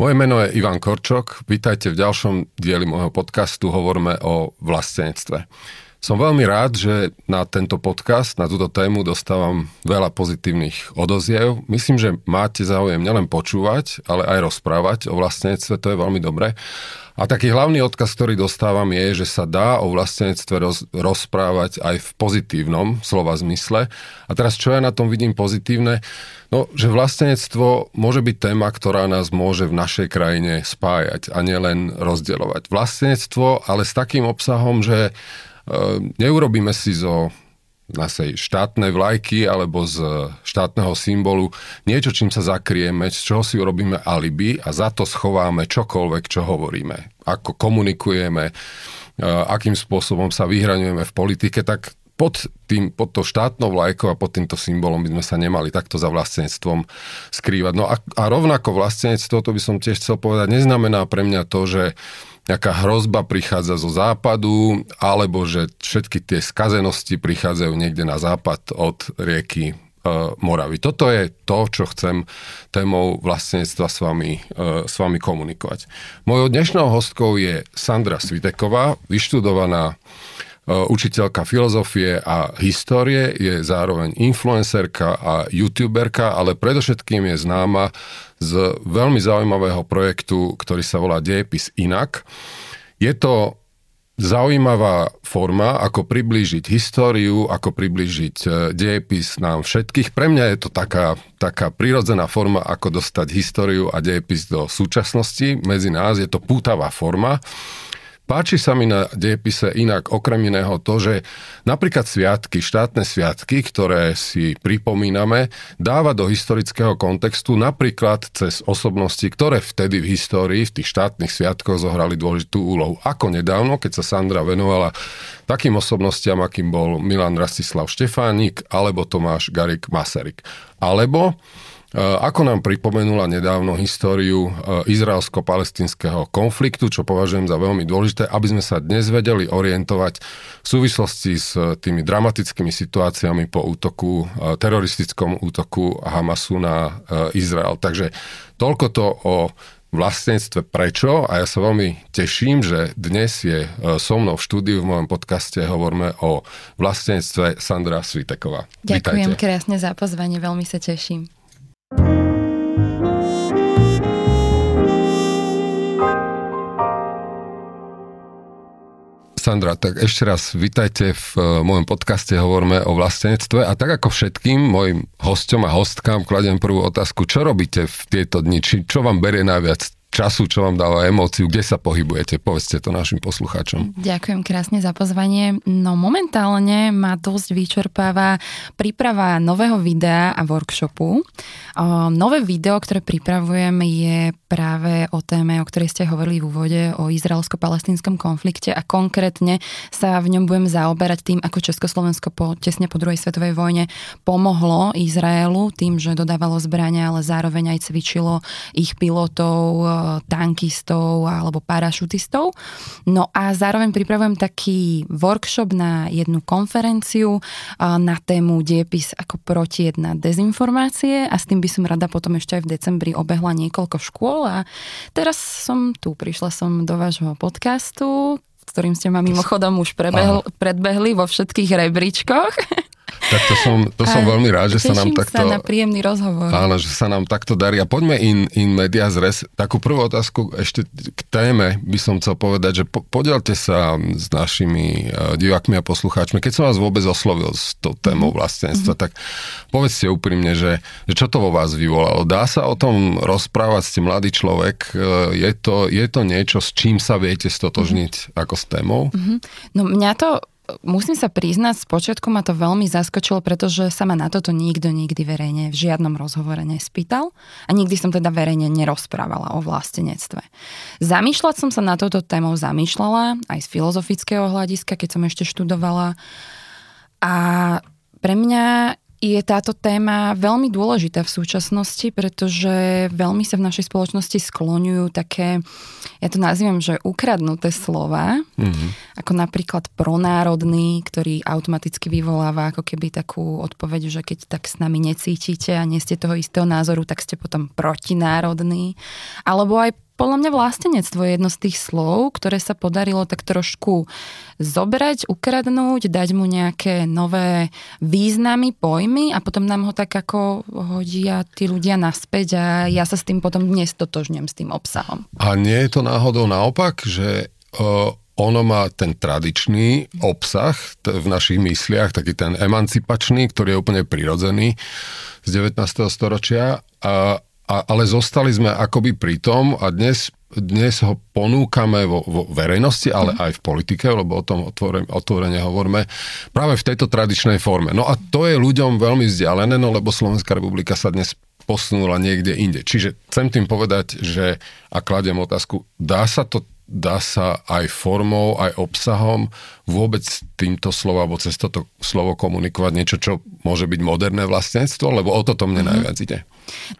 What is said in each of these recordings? Moje meno je Ivan Korčok, vítajte v ďalšom dieli môjho podcastu Hovorme o vlastenectve. Som veľmi rád, že na tento podcast, na túto tému dostávam veľa pozitívnych odoziev. Myslím, že máte záujem nielen počúvať, ale aj rozprávať o vlastenectve, to je veľmi dobré. A taký hlavný odkaz, ktorý dostávam je, že sa dá o vlastenectve rozprávať aj v pozitívnom slova zmysle. A teraz čo ja na tom vidím pozitívne? No, že vlastenectvo môže byť téma, ktorá nás môže v našej krajine spájať a nielen rozdielovať. Vlastenectvo, ale s takým obsahom, že neurobíme si zo našej štátnej vlajky alebo z štátneho symbolu niečo, čím sa zakrieme, z čoho si urobíme alibi a za to schováme čokoľvek, čo hovoríme. Ako komunikujeme, akým spôsobom sa vyhraňujeme v politike, tak pod to štátnou vlajkou a pod týmto symbolom by sme sa nemali takto za vlastenectvom skrývať. No a rovnako vlastenectvo, to by som tiež chcel povedať, neznamená pre mňa to, že nejaká hrozba prichádza zo západu, alebo že všetky tie skazenosti prichádzajú niekde na západ od rieky Moravy. Toto je to, čo chcem témou vlastenectva s vami komunikovať. Mojou dnešnou hostkou je Sandra Sviteková, vyštudovaná učiteľka filozofie a histórie, je zároveň influencerka a youtuberka, ale predovšetkým je známa z veľmi zaujímavého projektu, ktorý sa volá Dejepis inak. Je to zaujímavá forma, ako priblížiť históriu, ako priblížiť dejepis nám všetkých. Pre mňa je to taká prirodzená forma, ako dostať históriu a dejepis do súčasnosti. Medzi nás je to pútavá forma. Páči sa mi na dejepise inak okrem iného to, že napríklad sviatky, štátne sviatky, ktoré si pripomíname, dáva do historického kontextu napríklad cez osobnosti, ktoré vtedy v histórii, v tých štátnych sviatkoch zohrali dôležitú úlohu. Ako nedávno, keď sa Sandra venovala takým osobnostiam, akým bol Milan Rastislav Štefánik alebo Tomáš Garrigue Masaryk. Alebo ako nám pripomenula nedávno históriu izraelsko-palestinského konfliktu, čo považujem za veľmi dôležité, aby sme sa dnes vedeli orientovať v súvislosti s tými dramatickými situáciami po teroristickom útoku Hamasu na Izrael. Takže toľko to o vlastníctve prečo a ja sa veľmi teším, že dnes je so mnou v štúdiu v mojom podcaste Hovorme o vlastníctve Sandra Sviteková. Ďakujem krásne za pozvanie, veľmi sa teším. Sandra, tak ešte raz vitajte v mojom podcaste Hovorme o vlastenectve a tak ako všetkým mojim hosťom a hostkám kladiem prvú otázku, čo robíte v tieto dni, čo vám berie najviac času, čo vám dáva emóciu, kde sa pohybujete? Povedzte to našim poslucháčom. Ďakujem krásne za pozvanie. No momentálne ma dosť vyčerpáva príprava nového videa a workshopu. Nové video, ktoré pripravujem, je práve o téme, o ktorej ste hovorili v úvode, o izraelsko-palestínskom konflikte a konkrétne sa v ňom budem zaoberať tým, ako Československo tesne po druhej svetovej vojne pomohlo Izraelu tým, že dodávalo zbrane, ale zároveň aj cvičilo ich pilotov, tankistov alebo parašutistov. No a zároveň pripravujem taký workshop na jednu konferenciu na tému Dejepis ako protijedná dezinformácie a s tým by som rada potom ešte aj v decembri obehla niekoľko škôl a teraz som tu, prišla som do vášho podcastu, s ktorým ste ma mimochodom už predbehli vo všetkých rebríčkoch. Tak to som veľmi rád, že sa nám takto... Teším sa na príjemný rozhovor. Áno, že sa nám takto darí. A poďme in medias res. Takú prvú otázku ešte k téme by som chcel povedať, že podielte sa s našimi divákmi a poslucháčmi. Keď som vás vôbec oslovil s tou témou vlastenectva, tak povedzte úprimne, že čo to vo vás vyvolalo. Dá sa o tom rozprávať, ste mladý človek? Je to niečo, s čím sa viete stotožniť ako s témou? No mňa to... Musím sa priznať, spočiatku ma to veľmi zaskočilo, pretože sa ma na toto nikto nikdy verejne v žiadnom rozhovore nespýtal a nikdy som teda verejne nerozprávala o vlastenectve. Zamýšľať som sa na touto témou zamýšľala aj z filozofického hľadiska, keď som ešte študovala a pre mňa je táto téma veľmi dôležitá v súčasnosti, pretože veľmi sa v našej spoločnosti skloňujú také, ja to nazývam, že ukradnuté slova, ako napríklad pronárodný, ktorý automaticky vyvoláva ako keby takú odpoveď, že keď tak s nami necítite a nie ste toho istého názoru, tak ste potom protinárodní. Alebo aj podľa mňa vlastenectvo je jedno z tých slov, ktoré sa podarilo tak trošku zobrať, ukradnúť, dať mu nejaké nové významy, pojmy a potom nám ho tak ako hodia tí ľudia naspäť a ja sa s tým potom dnes totožňujem s tým obsahom. A nie je to náhodou naopak, že ono má ten tradičný obsah v našich mysliach, taký ten emancipačný, ktorý je úplne prirodzený z 19. storočia ale zostali sme akoby pri tom a dnes ho ponúkame vo verejnosti, ale aj v politike, lebo o tom otvorene hovoríme, práve v tejto tradičnej forme. No a to je ľuďom veľmi vzdialené, no lebo Slovenská republika sa dnes posunula niekde inde. Čiže chcem tým povedať, že, a kladiem otázku, dá sa aj formou, aj obsahom vôbec týmto slovo, alebo cez toto slovo komunikovať niečo, čo môže byť moderné vlastníctvo, lebo o toto mne najviac ide.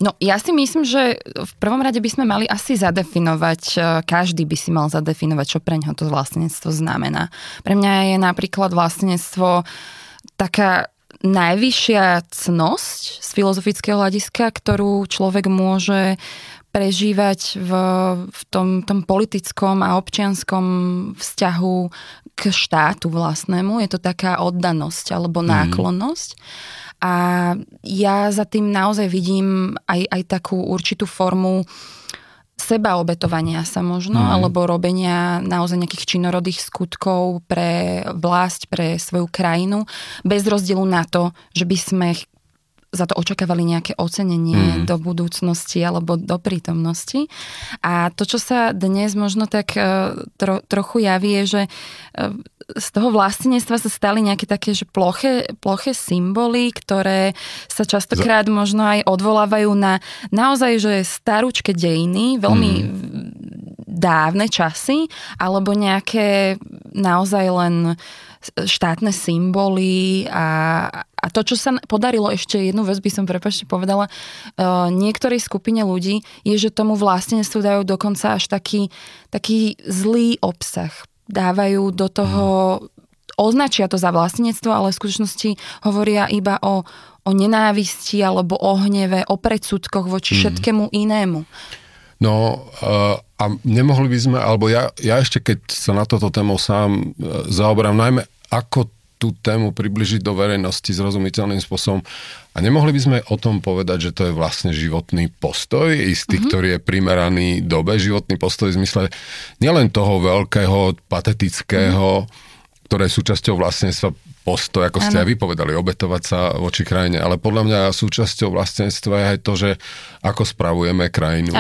No ja si myslím, že v prvom rade by sme mali asi zadefinovať, každý by si mal zadefinovať, čo preňho to vlastníctvo znamená. Pre mňa je napríklad vlastníctvo taká najvyššia cnosť z filozofického hľadiska, ktorú človek môže prežívať v tom politickom a občianskom vzťahu k štátu vlastnému. Je to taká oddanosť alebo náklonnosť. A ja za tým naozaj vidím aj takú určitú formu sebaobetovania sa možno, alebo robenia naozaj nejakých činorodých skutkov pre vlast, pre svoju krajinu, bez rozdielu na to, že by sme za to očakávali nejaké ocenenie do budúcnosti alebo do prítomnosti. A to, čo sa dnes možno tak trochu javí, je, že z toho vlastníctva sa stali nejaké také, že ploché symboly, ktoré sa častokrát možno aj odvolávajú na naozaj, že starúčke dejiny, veľmi dávne časy, alebo nejaké naozaj len štátne symboly a to, čo sa podarilo, ešte jednu vec by som povedala, niektorej skupine ľudí je, že tomu vlastníctvu dajú dokonca až taký zlý obsah. Dávajú do toho, označia to za vlastníctvo, ale v skutočnosti hovoria iba o nenávisti alebo o hneve, o predsudkoch voči všetkému inému. No a nemohli by sme, alebo ja ešte keď sa na toto tému sám zaoberám, najmä ako tú tému približiť do verejnosti zrozumiteľným spôsobom. A nemohli by sme o tom povedať, že to je vlastne životný postoj, istý, ktorý je primeraný dobe, životný postoj v zmysle nielen toho veľkého, patetického, ktoré je súčasťou vlastníctva postoj, ako ste aj vypovedali, obetovať sa voči krajine, ale podľa mňa súčasťou vlastníctva je aj to, že ako spravujeme krajinu,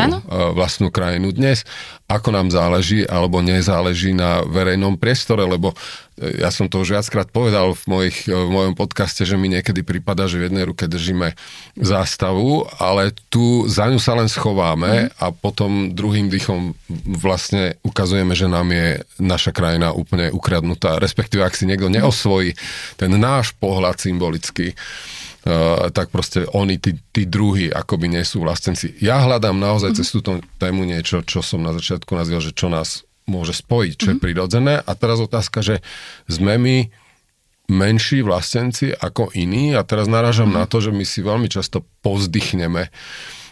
vlastnú krajinu dnes, ako nám záleží alebo nezáleží na verejnom priestore, lebo ja som to už viackrát povedal v mojom podcaste, že mi niekedy prípada, že v jednej ruke držíme zástavu, ale tu za ňu sa len schováme a potom druhým dýchom vlastne ukazujeme, že nám je naša krajina úplne ukradnutá, respektíve ak si niekto neosvojí ten náš pohľad symbolický, tak proste oni, tí druhí, akoby nie sú vlastenci. Ja hľadám naozaj cez túto tému niečo, čo som na začiatku nazval, že čo nás môže spojiť, čo je prirodzené. A teraz otázka, že sme my menší vlastenci ako iní a teraz narážam na to, že my si veľmi často povzdychneme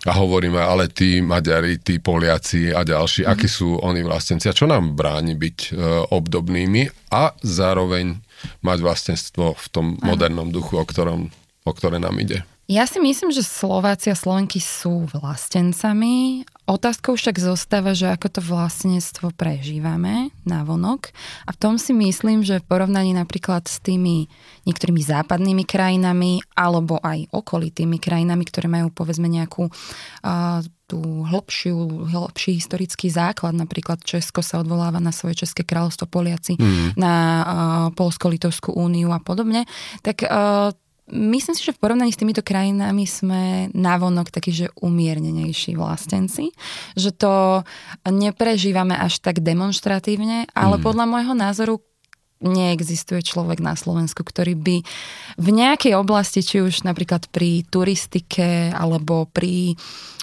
a hovoríme, ale tí Maďari, tí Poliaci a ďalší, akí sú oni vlastenci a čo nám bráni byť obdobnými a zároveň mať vlastníctvo v tom modernom duchu, o ktoré nám ide. Ja si myslím, že Slováci a Slovenky sú vlastencami. Otázkou však zostáva, že ako to vlastníctvo prežívame navonok. A v tom si myslím, že v porovnaní napríklad s tými niektorými západnými krajinami alebo aj okolitými krajinami, ktoré majú povedzme nejakú tú hlbší historický základ. Napríklad Česko sa odvoláva na svoje České kráľovstvo, Poliaci na Polsko-Litovskú úniu a podobne. Tak myslím si, že v porovnaní s týmito krajinami sme navonok takí, že umiernenejší vlastenci. Že to neprežívame až tak demonštratívne, ale podľa môjho názoru neexistuje človek na Slovensku, ktorý by v nejakej oblasti, či už napríklad pri turistike alebo pri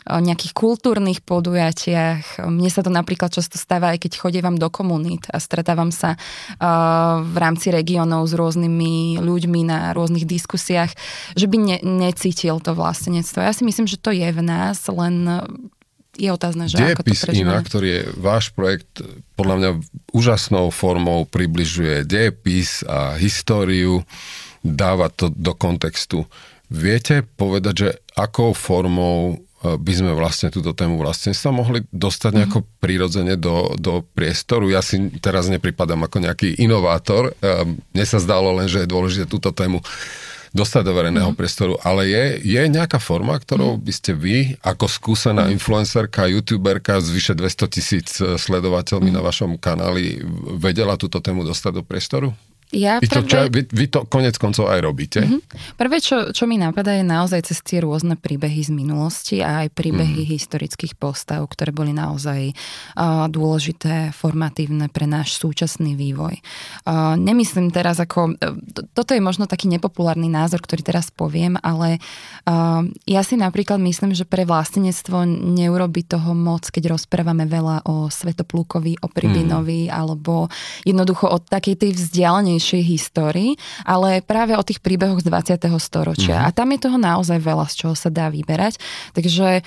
nejakých kultúrnych podujatiach. Mne sa to napríklad často stáva, aj keď chodievam do komunít a stretávam sa v rámci regiónov s rôznymi ľuďmi na rôznych diskusiách, že by necítil to vlastenectvo. Ja si myslím, že to je v nás, len je otázne, že ako to prežívame. Dejepis inak, ktorý je váš projekt, podľa mňa úžasnou formou približuje dejepis a históriu, dáva to do kontextu. Viete povedať, že akou formou by sme vlastne túto tému vlastníctva mohli dostať nejako prirodzene do priestoru. Ja si teraz nepripadám ako nejaký inovátor. Mne sa zdalo len, že je dôležité túto tému dostať do verejného priestoru, ale je nejaká forma, ktorou by ste vy, ako skúsená influencerka, youtuberka s vyše 200 000 sledovateľmi na vašom kanáli vedela túto tému dostať do priestoru? Vy to konec koncov aj robíte. Prvé, čo mi napadá, je naozaj cez tie rôzne príbehy z minulosti a aj príbehy historických postav, ktoré boli naozaj dôležité, formatívne pre náš súčasný vývoj. Nemyslím teraz toto je možno taký nepopulárny názor, ktorý teraz poviem, ale ja si napríklad myslím, že pre vlastenectvo neurobi toho moc, keď rozprávame veľa o Svetoplúkovi, o Pribinovi, alebo jednoducho o takej tej vzdialenej histórii, ale práve o tých príbehoch z 20. storočia. A tam je toho naozaj veľa, z čoho sa dá vyberať. Takže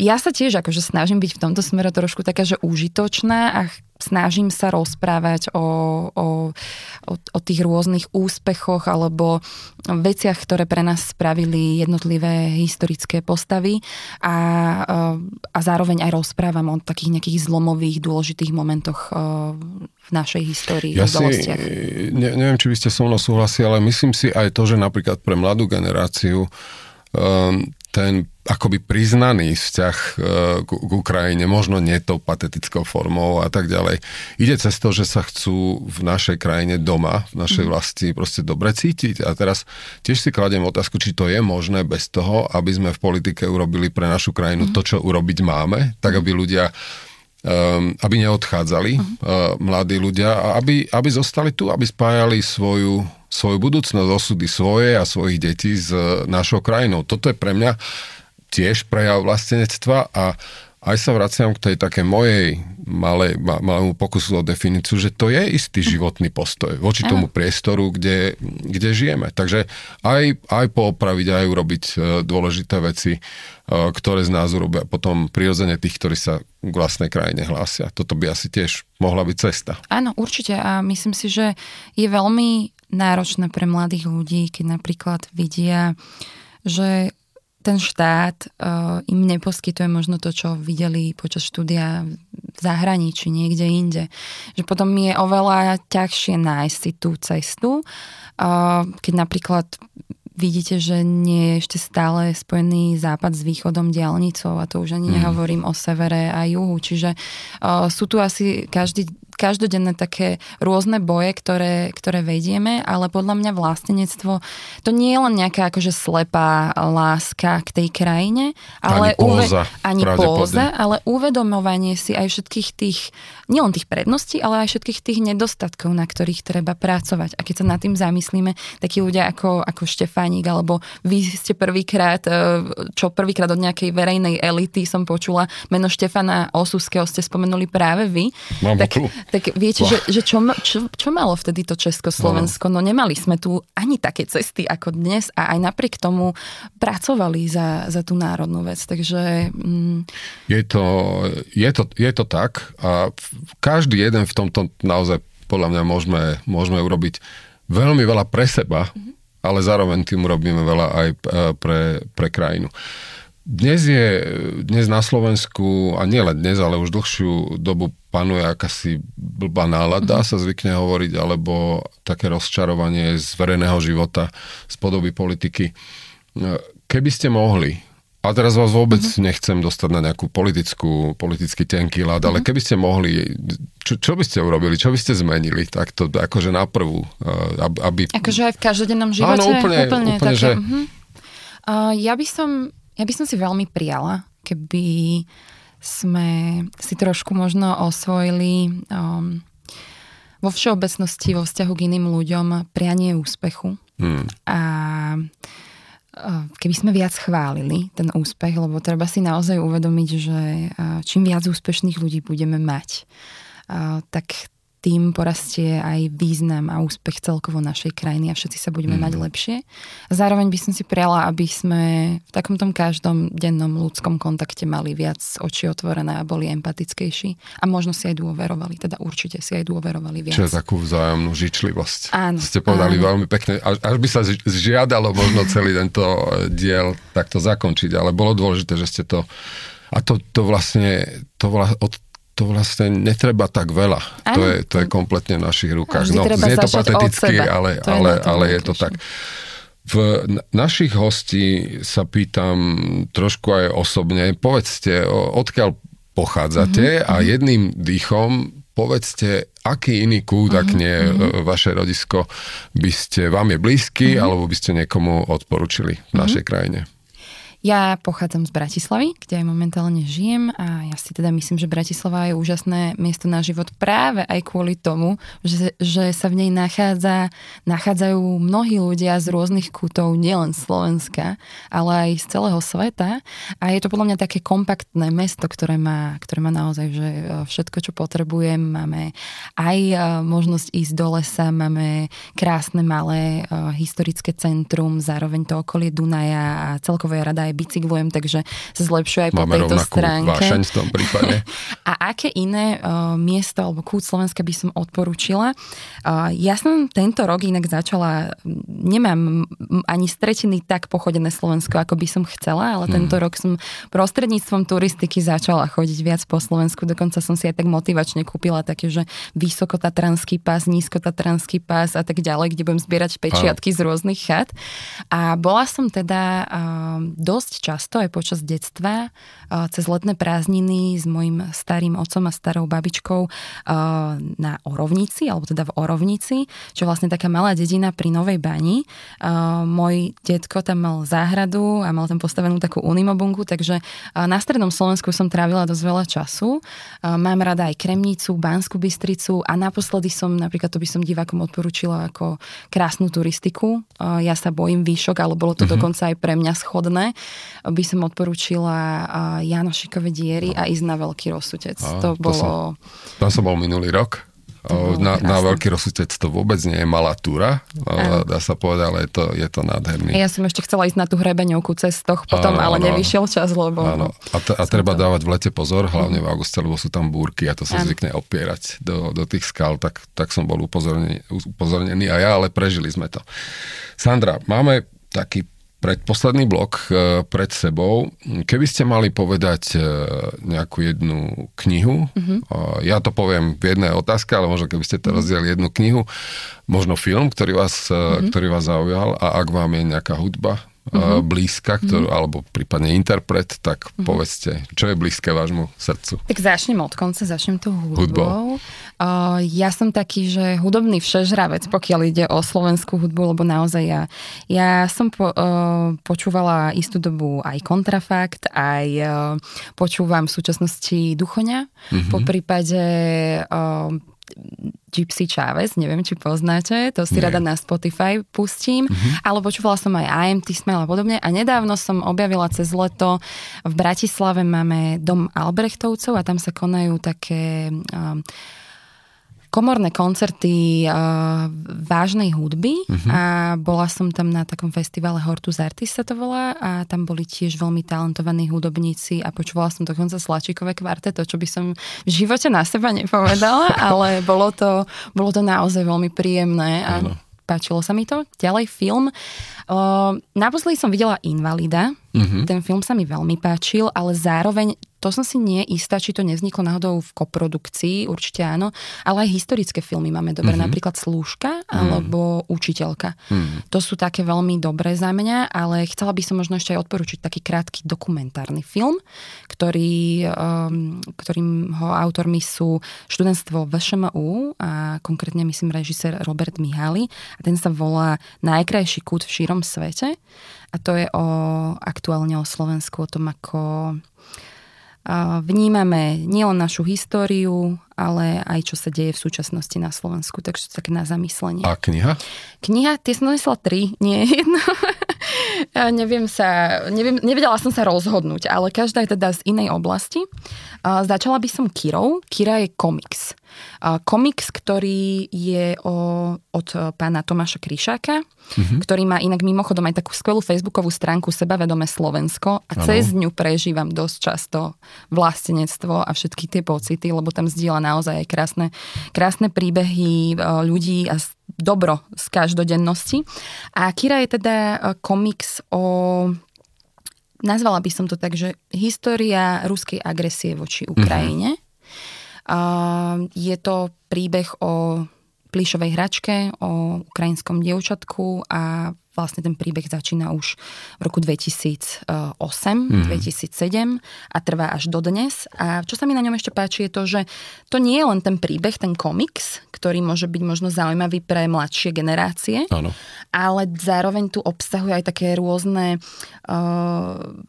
ja sa tiež snažím byť v tomto smere trošku taká, že užitočná a snažím sa rozprávať o tých rôznych úspechoch alebo veciach, ktoré pre nás spravili jednotlivé historické postavy a zároveň aj rozprávam o takých nejakých zlomových, dôležitých momentoch v našej histórii. Ja si neviem, či by ste so mnou súhlasili, ale myslím si aj to, že napríklad pre mladú generáciu ten akoby priznaný vzťah k Ukrajine, možno nie tou patetickou formou a tak ďalej. Ide cez to, že sa chcú v našej krajine doma, v našej vlasti proste dobre cítiť. A teraz tiež si kladiem otázku, či to je možné bez toho, aby sme v politike urobili pre našu krajinu to, čo urobiť máme, tak aby ľudia aby neodchádzali mladí ľudia a aby zostali tu, aby spájali svoju budúcnosť, osudy svoje a svojich detí s našou krajinou. Toto je pre mňa tiež prejav vlastenectva a aj sa vraciam k tej také mojej malému pokusu o definíciu, že to je istý životný postoj voči tomu priestoru, kde žijeme. Takže aj poopraviť, aj urobiť dôležité veci, ktoré z nás urobia potom prirodzene tých, ktorí sa k vlastnej krajine hlásia. Toto by asi tiež mohla byť cesta. Áno, určite. A myslím si, že je veľmi náročné pre mladých ľudí, keď napríklad vidia, že ten štát im neposkytuje možno to, čo videli počas štúdia v zahraničí, niekde inde. Že potom je oveľa ťažšie nájsť si tú cestu. Keď napríklad vidíte, že nie je ešte stále spojený západ s východom diaľnicou a to už ani nehovorím o severe a juhu. Čiže sú tu asi každodenné také rôzne boje, ktoré vedieme, ale podľa mňa vlastenectvo, to nie je len nejaká slepá láska k tej krajine, ale ani póza, ale uvedomovanie si aj všetkých tých, nielen tých predností, ale aj všetkých tých nedostatkov, na ktorých treba pracovať. A keď sa nad tým zamyslíme, takí ľudia ako Štefánik, alebo vy ste prvýkrát od nejakej verejnej elity som počula, meno Štefana Osuského ste spomenuli práve vy. Tak viete, že čo malo vtedy to Československo? No nemali sme tu ani také cesty ako dnes a aj napriek tomu pracovali za tú národnú vec. Takže Je to tak a každý jeden v tomto naozaj podľa mňa môžeme urobiť veľmi veľa pre seba, ale zároveň tým robíme veľa aj pre krajinu. Dnes na Slovensku, a nielen dnes, ale už dlhšiu dobu panuje akási blbá nálada, sa zvykne hovoriť, alebo také rozčarovanie z verejného života, z podoby politiky. Keby ste mohli, a teraz vás vôbec nechcem dostať na nejakú politicky tenký ľad, ale keby ste mohli, čo by ste urobili, čo by ste zmenili, tak to akože na prvú, aby... Akože aj v každodennom živote? Áno, úplne tak, že... Ja by som si veľmi prijala, keby sme si trošku možno osvojili vo všeobecnosti vo vzťahu k iným ľuďom prianie úspechu. A keby sme viac chválili ten úspech, lebo treba si naozaj uvedomiť, že čím viac úspešných ľudí budeme mať, tak tým porastie aj význam a úspech celkovo našej krajiny a všetci sa budeme mať lepšie. Zároveň by som si priala, aby sme v takomto každom dennom ľudskom kontakte mali viac oči otvorené a boli empatickejší a možno si aj dôverovali, teda určite si aj dôverovali viac. Čiže takú vzájomnú žičlivosť. Áno. Ste povedali veľmi pekne, až by sa žiadalo možno celý tento diel takto zakončiť, ale bolo dôležité, že ste to... A to vlastne netreba tak veľa. Ano, to je kompletne v našich rukách. No, znie to pateticky, ale je to tak. V našich hostí sa pýtam trošku aj osobne. Povedzte, odkiaľ pochádzate a jedným dýchom povedzte, aký iný kút, ak nie vaše rodisko, vám je blízky, alebo by ste niekomu odporúčili v našej krajine. Ja pochádzam z Bratislavy, kde momentálne žijem a ja si teda myslím, že Bratislava je úžasné miesto na život práve aj kvôli tomu, že sa v nej nachádzajú mnohí ľudia z rôznych kútov, nielen Slovenska, ale aj z celého sveta. A je to podľa mňa také kompaktné mesto, ktoré má naozaj že všetko, čo potrebujem. Máme aj možnosť ísť do lesa, máme krásne malé historické centrum, zároveň to okolie Dunaja a celkovo je rada aj bicyklujem, takže sa zlepšuje aj po tejto stránke. Máme rovnakú vášeň v tom prípade. A aké iné miesto alebo kút Slovenska by som odporúčila? Ja som tento rok inak začala, nemám ani stretiny tak pochodené Slovensko, ako by som chcela, ale tento rok som prostredníctvom turistiky začala chodiť viac po Slovensku. Dokonca som si aj tak motivačne kúpila také, že vysokotatranský pás, nízkotatranský pás a tak ďalej, kde budem zbierať pečiatky z rôznych chat. A bola som teda... dosť často aj počas detstva cez letné prázdniny s mojím starým otcom a starou babičkou na Orovnici, alebo teda v Orovnici, čo je vlastne taká malá dedina pri Novej Bani. Môj detko tam mal záhradu a mal tam postavenú takú unimobunku, takže na strednom Slovensku som trávila dosť veľa času. Mám rada aj Kremnicu, Banskú Bystricu a naposledy som, napríklad to by som divákom odporúčila ako krásnu turistiku. Ja sa bojím výšok, ale bolo to dokonca aj pre mňa schodné. By som odporúčila Janošikove diery a ísť na Veľký Rozsutec. Tam som bol minulý rok. Na Veľký Rozsutec to vôbec nie je malá túra, dá sa povedať, ale je to nádherný. Ja som ešte chcela ísť na tú hrebeňovku cez Toch potom, ale nevyšiel čas, lebo... Áno. A treba dávať v lete pozor, hlavne v auguste, lebo sú tam búrky a to sa zvykne opierať do tých skal, tak som bol upozornený a ja, ale prežili sme to. Sandra, máme taký predposledný blok pred sebou. Keby ste mali povedať nejakú jednu knihu, ja to poviem v jednej otázke, ale možno keby ste to rozdielili jednu knihu, možno film, ktorý vás zaujal a ak vám je nejaká hudba blízka, alebo prípadne interpret, tak povedzte, čo je blízke vášmu srdcu. Tak začnem od konca, začnem tú hudbou. Ja som taký, že hudobný všežravec, pokiaľ ide o slovenskú hudbu, lebo naozaj ja som počúvala istú dobu aj kontrafakt, aj počúvam v súčasnosti Duchoňa, po prípade Gypsy Chávez, neviem, či poznáte, to si rada na Spotify pustím, ale počúvala som aj AMT Smile a podobne a nedávno som objavila cez leto, v Bratislave máme dom Albrechtovcov a tam sa konajú také komorné koncerty vážnej hudby a bola som tam na takom festivale Hortus Artists sa to volá a tam boli tiež veľmi talentovaní hudobníci a počúvala som dokonca Slačíkové kvarteto, čo by som v živote na seba nepovedala, ale bolo to naozaj veľmi príjemné a páčilo sa mi to. Ďalej film. Naposledy som videla Invalida. Ten film sa mi veľmi páčil, ale zároveň to som si nie istá, či to nevzniklo náhodou v koprodukcii, určite áno, ale aj historické filmy máme dobré, napríklad Slúžka alebo Učiteľka. To sú také veľmi dobré za mňa, ale chcela by som možno ešte aj odporúčiť taký krátky dokumentárny film, ktorým ho autormi sú študentstvo VŠMU a konkrétne myslím režisér Robert Mihály a ten sa volá Najkrajší kút v šírom svete a to je aktuálne o Slovensku, o tom, ako vnímame nielen našu históriu, ale aj čo sa deje v súčasnosti na Slovensku, takže to je také na zamyslenie. A kniha? Kniha, tie som donesla 3, nie jedno. Nevedela som sa rozhodnúť, ale každá je teda z inej oblasti. Začala by som Kirou. Kira je komiks. Komiks, ktorý je od pána Tomáša Kryšáka, ktorý má inak mimochodom aj takú skvelú facebookovú stránku Sebavedomé Slovensko a cez ňu prežívam dosť často vlastenectvo a všetky tie pocity, lebo tam zdieľa naozaj aj krásne príbehy ľudí a dobro z každodennosti. A Kira je teda komiks o... Nazvala by som to tak, že história ruskej agresie voči Ukrajine. Je to príbeh o plišovej hračke, o ukrajinskom dievčatku a vlastne ten príbeh začína už v roku 2008, 2007 a trvá až dodnes. A čo sa mi na ňom ešte páči je to, že to nie je len ten príbeh, ten komiks, ktorý môže byť možno zaujímavý pre mladšie generácie, ale zároveň tu obsahuje aj také rôzne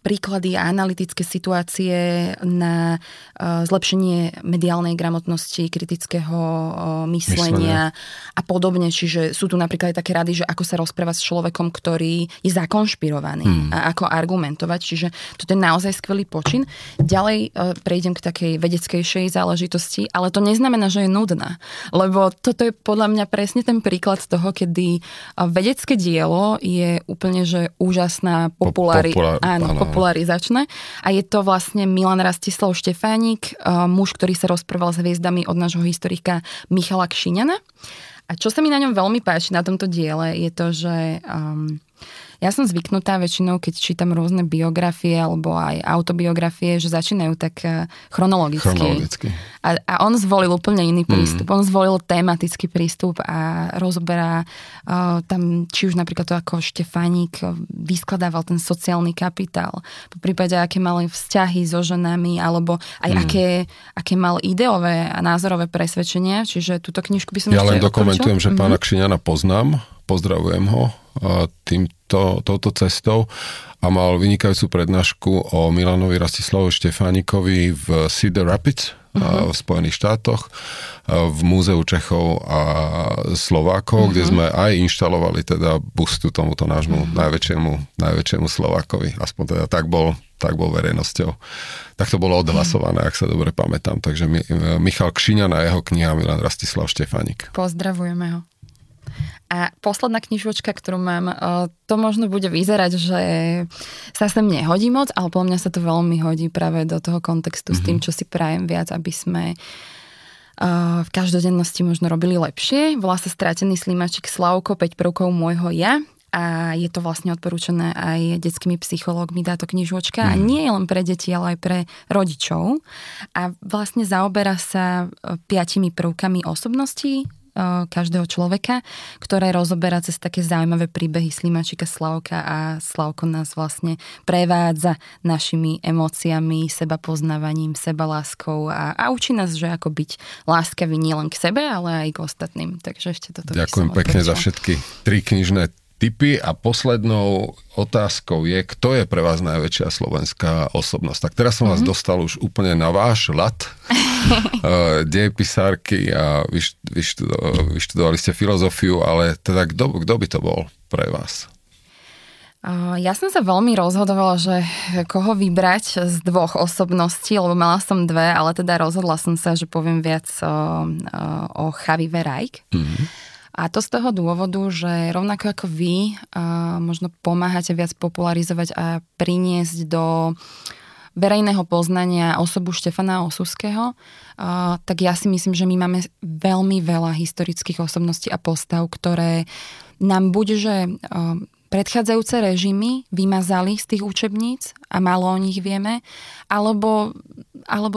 príklady a analytické situácie na zlepšenie mediálnej gramotnosti, kritického myslenia a podobne. Čiže sú tu napríklad aj také rady, že ako sa rozprávať s človekom, ktorý je zakonšpirovaný a ako argumentovať, čiže toto je naozaj skvelý počin. Ďalej prejdem k takej vedeckejšej záležitosti, ale to neznamená, že je nudná, lebo toto je podľa mňa presne ten príklad toho, kedy vedecké dielo je úplne, že úžasná popularizačné a je to vlastne Milan Rastislav Štefánik, muž, ktorý sa rozprával s hviezdami od nášho historika Michala Kšiňana. A čo sa mi na ňom veľmi páči na tomto diele je to, že ja som zvyknutá väčšinou, keď čítam rôzne biografie alebo aj autobiografie, že začínajú tak chronologicky. A on zvolil úplne iný prístup. On zvolil tematický prístup a rozoberá tam, či už napríklad to, ako Štefánik vyskladával ten sociálny kapitál, po prípade, aké mali vzťahy so ženami, alebo aj aké mal ideové a názorové presvedčenia. Čiže túto knižku by som ešte odporúčala. Ja len dokumentujem, že pána Kšiňana poznám. Pozdravujem ho touto cestou a mal vynikajúcu prednášku o Milanovi Rastislavovi Štefánikovi v Cedar Rapids v Spojených štátoch, v Múzeu Čechov a Slovákov, kde sme aj inštalovali teda bustu tomuto nášmu najväčšiemu Slovákovi. Aspoň teda tak bol verejnosťou. Tak to bolo odhlasované, ak sa dobre pamätám. Takže Michal Kšiňan a jeho kniha Milan Rastislav Štefánik. Pozdravujeme ho. A posledná knižočka, ktorú mám, to možno bude vyzerať, že sa sem nehodí moc, ale podľa mňa sa to veľmi hodí práve do toho kontextu s tým, čo si prajem viac, aby sme v každodennosti možno robili lepšie. Volá sa Stratený slimačik Slavko, 5 prvkov môjho ja. A je to vlastne odporúčané aj detskými psychológmi táto knižočka. A nie je len pre deti, ale aj pre rodičov. A vlastne zaoberá sa 5 prvkami osobnosti každého človeka, ktoré rozoberá cez také zaujímavé príbehy Slimačika Slavka a Slavko nás vlastne prevádza našimi emóciami, sebapoznávaním, sebaláskou a učí nás, že ako byť láskavý nielen k sebe, ale aj k ostatným. Takže ešte toto by som odporúčala. Ďakujem pekne za všetky 3 knižné tipy a poslednou otázkou je, kto je pre vás najväčšia slovenská osobnosť. Tak teraz som vás dostal už úplne na váš ľad. Dejepisárky a vyštudovali ste filozofiu, ale teda kto by to bol pre vás? Ja som sa veľmi rozhodovala, že koho vybrať z 2 osobností, lebo mala som 2, ale teda rozhodla som sa, že poviem viac o Chavive Rajk. A to z toho dôvodu, že rovnako ako vy možno pomáhate viac popularizovať a priniesť do verejného poznania osobu Štefana Osuského, tak ja si myslím, že my máme veľmi veľa historických osobností a postav, ktoré nám buďže predchádzajúce režimy vymazali z tých učebníc a málo o nich vieme, alebo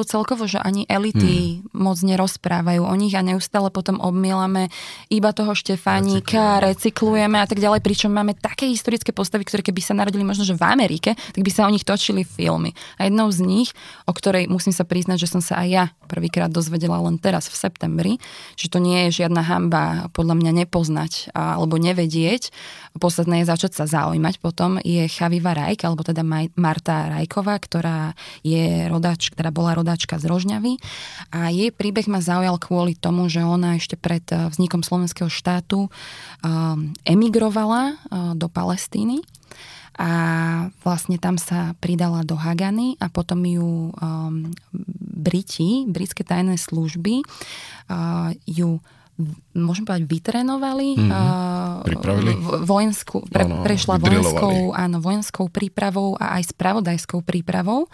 celkovo, že ani elity moc nerozprávajú o nich a neustále potom obmielame iba toho Štefánika, recyklujeme a tak ďalej, pričom máme také historické postavy, ktoré keby sa narodili možno, že v Amerike, tak by sa o nich točili filmy. A jednou z nich, o ktorej musím sa priznať, že som sa aj ja prvýkrát dozvedela len teraz v septembri, že to nie je žiadna hanba podľa mňa nepoznať alebo nevedieť, podstatné je začať sa zaujímať potom, je Chaviva Rajk, alebo teda Mar Marta Rajková, ktorá je rodáčka, teda bola rodáčka z Rožňavy, a jej príbeh ma zaujal kvôli tomu, že ona ešte pred vznikom slovenského štátu emigrovala do Palestíny a vlastne tam sa pridala do Hagany a potom ju Briti, britské tajné služby ju môžem povedať, vytrénovali. Pripravili? Prešla vojenskou prípravou a aj spravodajskou prípravou,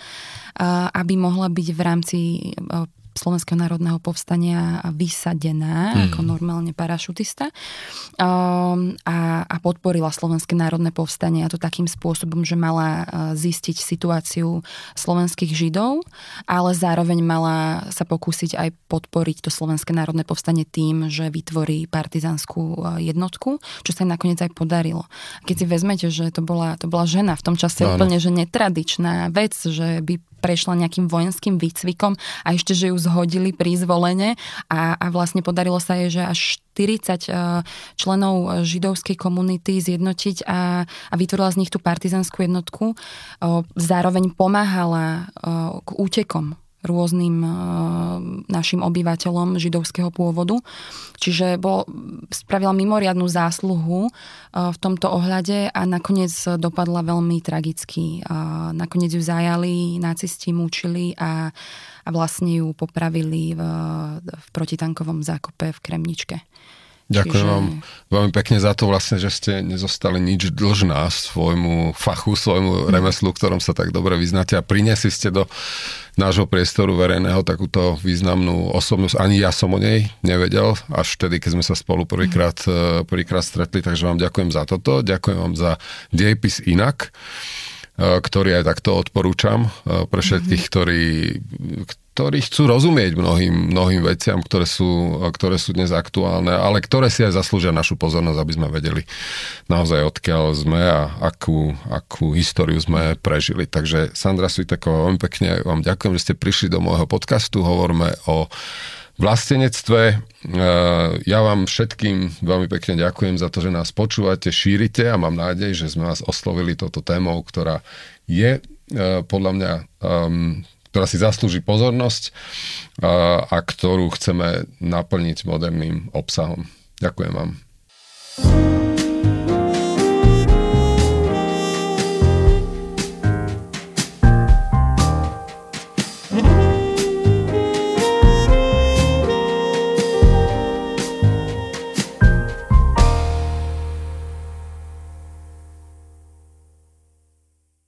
aby mohla byť v rámci Slovenského národného povstania vysadená ako normálne parašutista a podporila Slovenské národné povstanie, a to takým spôsobom, že mala zistiť situáciu slovenských Židov, ale zároveň mala sa pokúsiť aj podporiť to Slovenské národné povstanie tým, že vytvorí partizanskú jednotku, čo sa nakoniec aj podarilo. Keď si vezmete, že to bola žena v tom čase, úplne že netradičná vec, že by prešla nejakým vojenským výcvikom a ešte, že ju zhodili pri Zvolene a vlastne podarilo sa jej, že až 40 členov židovskej komunity zjednotiť a vytvorila z nich tú partizanskú jednotku. Zároveň pomáhala k útekom rôznym našim obyvateľom židovského pôvodu. Čiže spravila mimoriadnu zásluhu v tomto ohľade a nakoniec dopadla veľmi tragicky. Nakoniec ju zajali, nacisti mučili a vlastne ju popravili v protitankovom zákope v Kremničke. Ďakujem vám veľmi pekne za to vlastne, že ste nezostali nič dlžná svojmu fachu, svojmu remeslu, ktorom sa tak dobre vyznáte, a priniesli ste do nášho priestoru verejného takúto významnú osobnosť. Ani ja som o nej nevedel až vtedy, keď sme sa spolu prvýkrát stretli, takže vám ďakujem za toto, ďakujem vám za Dejepis inak, ktorý aj takto odporúčam pre všetkých, ktorí chcú rozumieť mnohým veciam, ktoré sú dnes aktuálne, ale ktoré si aj zaslúžia našu pozornosť, aby sme vedeli naozaj, odkiaľ sme a akú históriu sme prežili. Takže Sandra Sviteková, veľmi pekne vám ďakujem, že ste prišli do môjho podcastu. Hovoríme o vlastenectve. Ja vám všetkým veľmi pekne ďakujem za to, že nás počúvate, šírite, a mám nádej, že sme vás oslovili touto témou, ktorá je podľa mňa ktorá si zaslúži pozornosť a ktorú chceme naplniť moderným obsahom. Ďakujem vám.